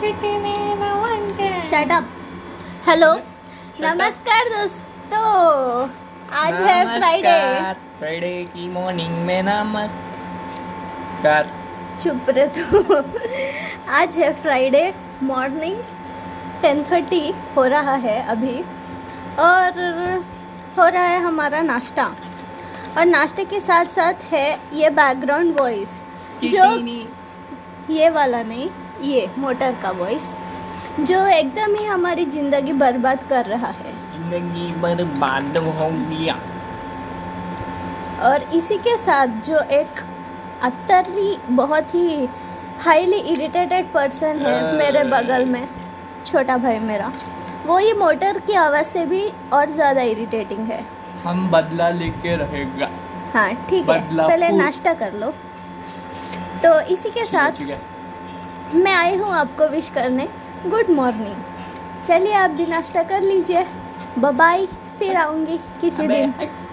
Shut up. Hello, नमस्कार दोस्तों। आज है फ्राइडे की मॉर्निंग में नमस्कार। चुप रहे तो। आज है फ्राइडे मॉर्निंग 10:30 हो रहा है अभी, और हो रहा है हमारा नाश्ता। और नाश्ते के साथ साथ है ये बैकग्राउंड वॉइस, जो ये वाला नहीं, ये मोटर का वॉइस, जो एकदम ही हमारी जिंदगी बर्बाद कर रहा है। जिंदगी बर्बाद हो गया। और इसी के साथ जो एक अत्तरी बहुत ही हाईली इरिटेटेड पर्सन है मेरे बगल में, छोटा भाई मेरा, वो ये मोटर की आवाज़ से भी और ज़्यादा इरिटेटिंग है। हम बदला लेके रहेगा। हाँ ठीक है, पहले नाश्ता कर लो। तो इसी के साथ मैं आई हूँ आपको विश करने गुड मॉर्निंग। चलिए आप भी नाश्ता कर लीजिए। बाय, फिर आऊँगी किसी दिन।